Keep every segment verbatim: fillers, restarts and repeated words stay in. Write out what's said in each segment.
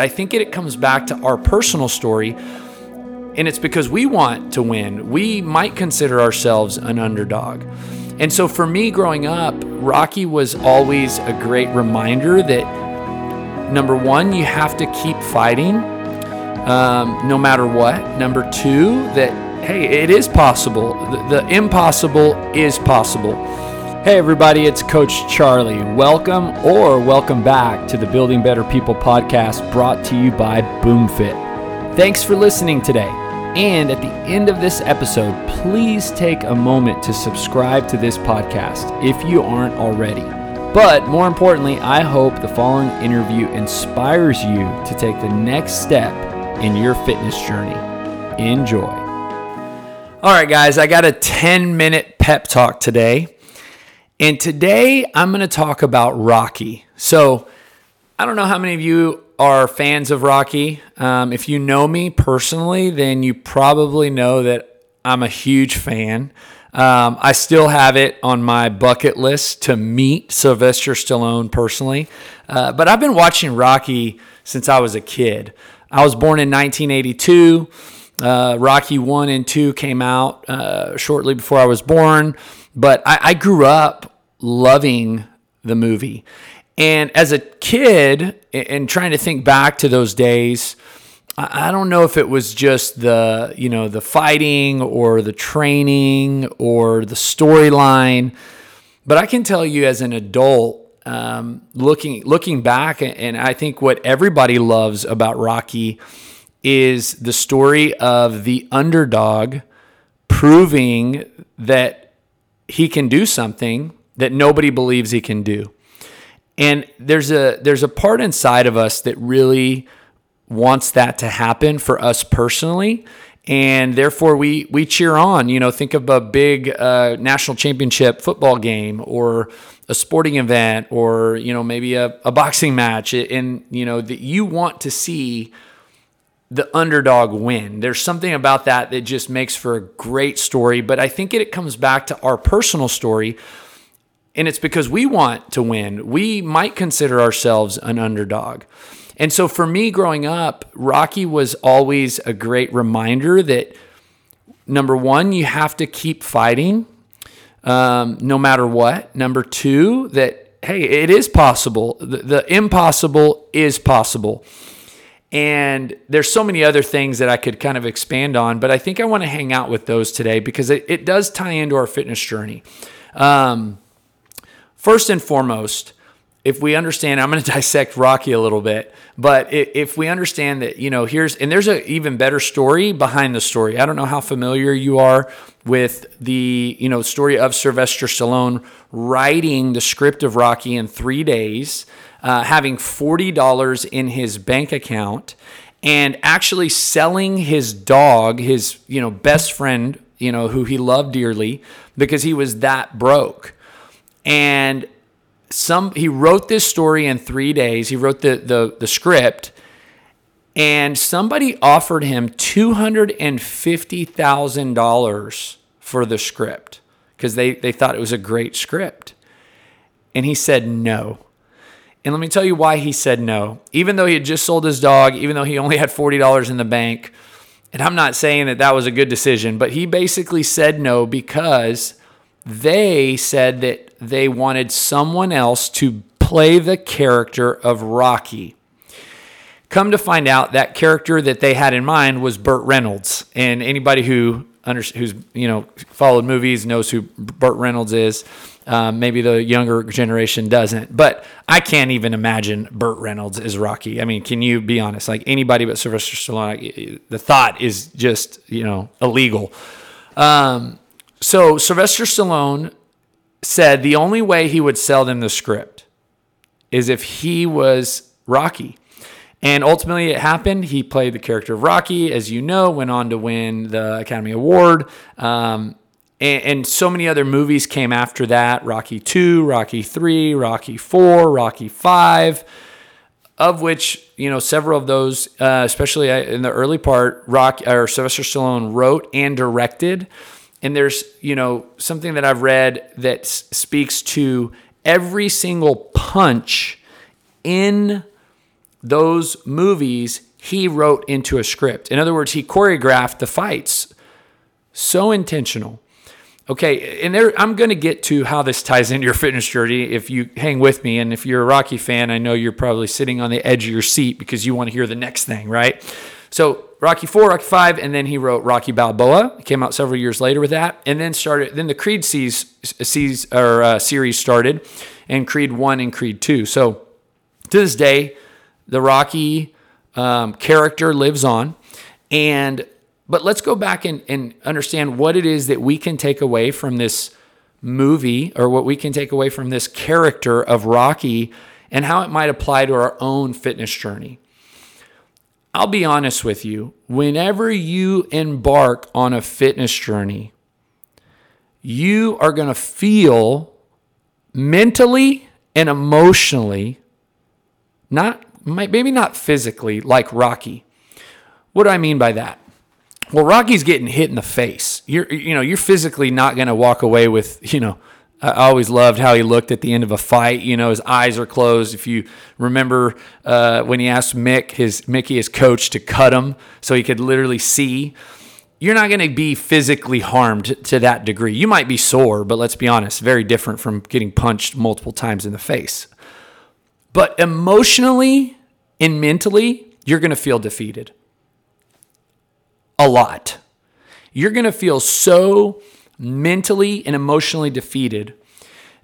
I think it, it comes back to our personal story, and it's because we want to win. We might consider ourselves an underdog. And so for me growing up, Rocky was always a great reminder that, number one, you have to keep fighting um, no matter what. Number two, that, hey, it is possible. The, the impossible is possible. Hey everybody, it's Coach Charlie. Welcome or welcome back to the Building Better People podcast, brought to you by BoomFit. Thanks for listening today. And at the end of this episode, please take a moment to subscribe to this podcast if you aren't already. But more importantly, I hope the following interview inspires you to take the next step in your fitness journey. Enjoy. All right, guys, I got a ten minute pep talk today. And today I'm going to talk about Rocky. So I don't know how many of you are fans of Rocky. Um, if you know me personally, then you probably know that I'm a huge fan. Um, I still have it on my bucket list to meet Sylvester Stallone personally. Uh, but I've been watching Rocky since I was a kid. I was born in nineteen eighty-two. Uh, Rocky one and two came out uh, shortly before I was born. But I, I grew up loving the movie. And as a kid, and trying to think back to those days, I don't know if it was just the, you know, the fighting or the training or the storyline. But I can tell you as an adult, um, looking looking back, and I think what everybody loves about Rocky is the story of the underdog proving that he can do something that nobody believes he can do. And there's a there's a part inside of us that really wants that to happen for us personally, and therefore we we cheer on. You know, think of a big uh, national championship football game or a sporting event, or you know maybe a, a boxing match, and you know that you want to see the underdog win. There's something about that that just makes for a great story, but I think it, it comes back to our personal story, and it's because we want to win. We might consider ourselves an underdog. And so for me growing up, Rocky was always a great reminder that, number one, you have to keep fighting um, no matter what. Number two, that, hey, it is possible. The, the impossible is possible. And there's so many other things that I could kind of expand on, but I think I want to hang out with those today because it, it does tie into our fitness journey. Um, first and foremost, if we understand, I'm going to dissect Rocky a little bit, but if we understand that, you know, here's, and there's an even better story behind the story. I don't know how familiar you are with the, you know, story of Sylvester Stallone writing the script of Rocky in three days, uh, having forty dollars in his bank account, and actually selling his dog, his, you know, best friend, you know, who he loved dearly, because he was that broke. And Some he wrote this story in three days. He wrote the, the, the script, and somebody offered him two hundred fifty thousand dollars for the script because they, they thought it was a great script. And he said no. And let me tell you why he said no. Even though he had just sold his dog, even though he only had forty dollars in the bank, and I'm not saying that that was a good decision, but he basically said no because they said that they wanted someone else to play the character of Rocky. Come to find out, that character that they had in mind was Burt Reynolds. And anybody who under, who's you know followed movies knows who Burt Reynolds is. Um, maybe the younger generation doesn't. But I can't even imagine Burt Reynolds as Rocky. I mean, can you be honest? Like anybody but Sylvester Stallone, the thought is just you know illegal. Um, So Sylvester Stallone said the only way he would sell them the script is if he was Rocky. And ultimately it happened. He played the character of Rocky, as you know, went on to win the Academy Award. Um, and, and so many other movies came after that. Rocky two, Rocky three, Rocky four, Rocky five, of which, you know, several of those, uh, especially in the early part, Rock, or Sylvester Stallone wrote and directed. And there's, you know, something that I've read that s- speaks to every single punch in those movies he wrote into a script. In other words, he choreographed the fights. So intentional. Okay, and there, I'm going to get to how this ties into your fitness journey if you hang with me. And if you're a Rocky fan, I know you're probably sitting on the edge of your seat because you want to hear the next thing, right? So Rocky four, Rocky five, and then he wrote Rocky Balboa. He came out several years later with that, and then started. Then the Creed sees, sees, or, uh, series started, and Creed one and Creed two. So to this day, the Rocky um, character lives on, and but let's go back and, and understand what it is that we can take away from this movie, or what we can take away from this character of Rocky, and how it might apply to our own fitness journey. I'll be honest with you. Whenever you embark on a fitness journey, you are going to feel mentally and emotionally, not maybe not physically, like Rocky. What do I mean by that? Well, Rocky's getting hit in the face. You're, you know, you're physically not going to walk away with, you know, I always loved how he looked at the end of a fight. You know, his eyes are closed. If you remember uh, when he asked Mick, his Mickey, his coach, to cut him so he could literally see, you're not going to be physically harmed to that degree. You might be sore, but let's be honest, very different from getting punched multiple times in the face. But emotionally and mentally, you're going to feel defeated. A lot. You're going to feel so mentally and emotionally defeated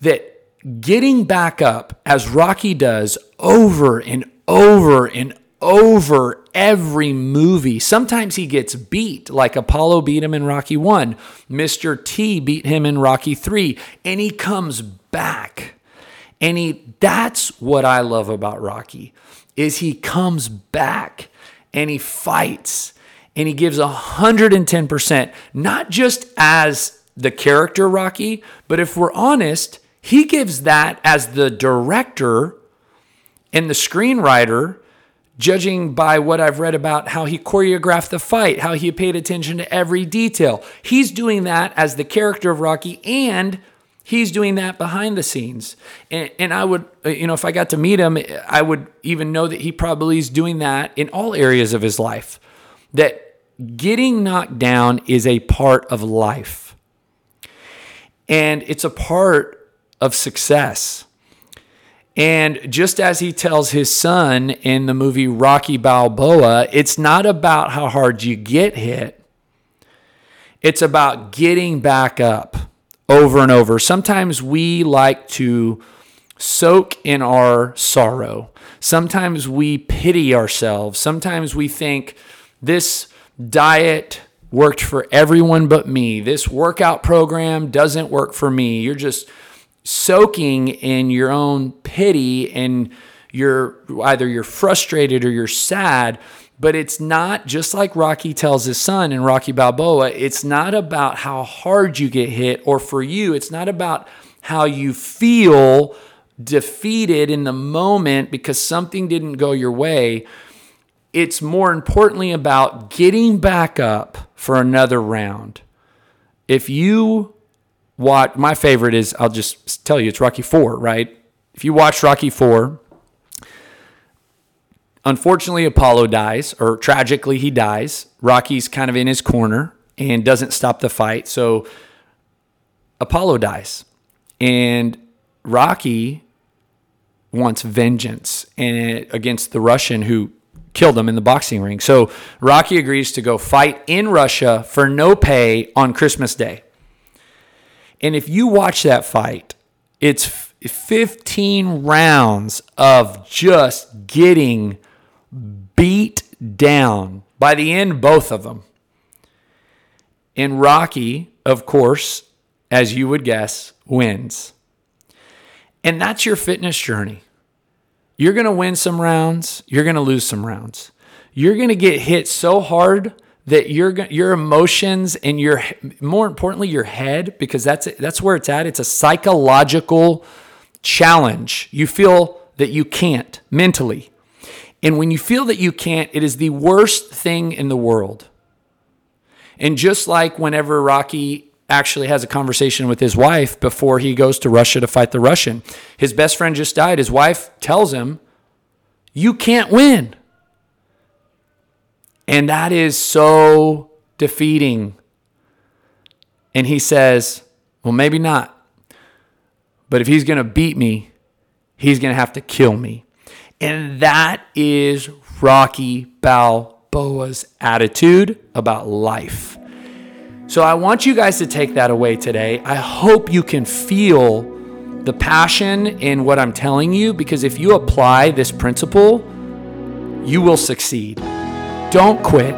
that getting back up, as Rocky does over and over and over every movie, sometimes he gets beat, like Apollo beat him in Rocky one, Mister T beat him in Rocky three, and he comes back. And he, that's what I love about Rocky, is he comes back and he fights. And he gives one hundred ten percent, not just as the character Rocky, but if we're honest, he gives that as the director and the screenwriter, judging by what I've read about how he choreographed the fight, how he paid attention to every detail. He's doing that as the character of Rocky, and he's doing that behind the scenes. And, and I would, you know, if I got to meet him, I would even know that he probably is doing that in all areas of his life. That getting knocked down is a part of life. And it's a part of success. And just as he tells his son in the movie Rocky Balboa, it's not about how hard you get hit. It's about getting back up over and over. Sometimes we like to soak in our sorrow. Sometimes we pity ourselves. Sometimes we think, this diet worked for everyone but me. This workout program doesn't work for me. You're just soaking in your own pity, and you're either you're frustrated or you're sad, but it's not, just like Rocky tells his son in Rocky Balboa, it's not about how hard you get hit, or for you, it's not about how you feel defeated in the moment because something didn't go your way. It's more importantly about getting back up for another round. If you watch, my favorite is, I'll just tell you, it's Rocky four, right? If you watch Rocky four, unfortunately Apollo dies, or tragically he dies. Rocky's kind of in his corner and doesn't stop the fight. So Apollo dies, and Rocky wants vengeance and against the Russian who killed him in the boxing ring. So Rocky agrees to go fight in Russia for no pay on Christmas Day. And if you watch that fight, it's fifteen rounds of just getting beat down. By the end, both of them. And Rocky, of course, as you would guess, wins. And that's your fitness journey. You're going to win some rounds. You're going to lose some rounds. You're going to get hit so hard that your your emotions and your, more importantly, your head, because that's that's where it's at. It's a psychological challenge. You feel that you can't mentally. And when you feel that you can't, it is the worst thing in the world. And just like whenever Rocky actually has a conversation with his wife before he goes to Russia to fight the Russian. His best friend just died. His wife tells him, you can't win. And that is so defeating. And he says, well, maybe not. But if he's going to beat me, he's going to have to kill me. And that is Rocky Balboa's attitude about life. So I want you guys to take that away today. I hope you can feel the passion in what I'm telling you, because if you apply this principle, you will succeed. Don't quit.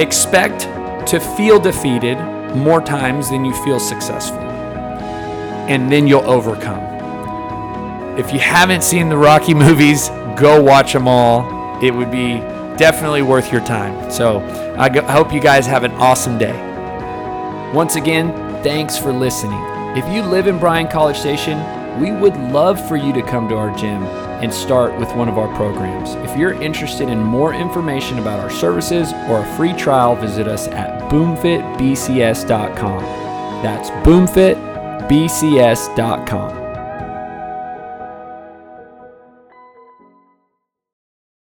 Expect to feel defeated more times than you feel successful. And then you'll overcome. If you haven't seen the Rocky movies, go watch them all. It would be definitely worth your time. So I, go- I hope you guys have an awesome day. Once again, thanks for listening. If you live in Bryan College Station, we would love for you to come to our gym and start with one of our programs. If you're interested in more information about our services or a free trial, visit us at boom fit b c s dot com. That's boom fit b c s dot com.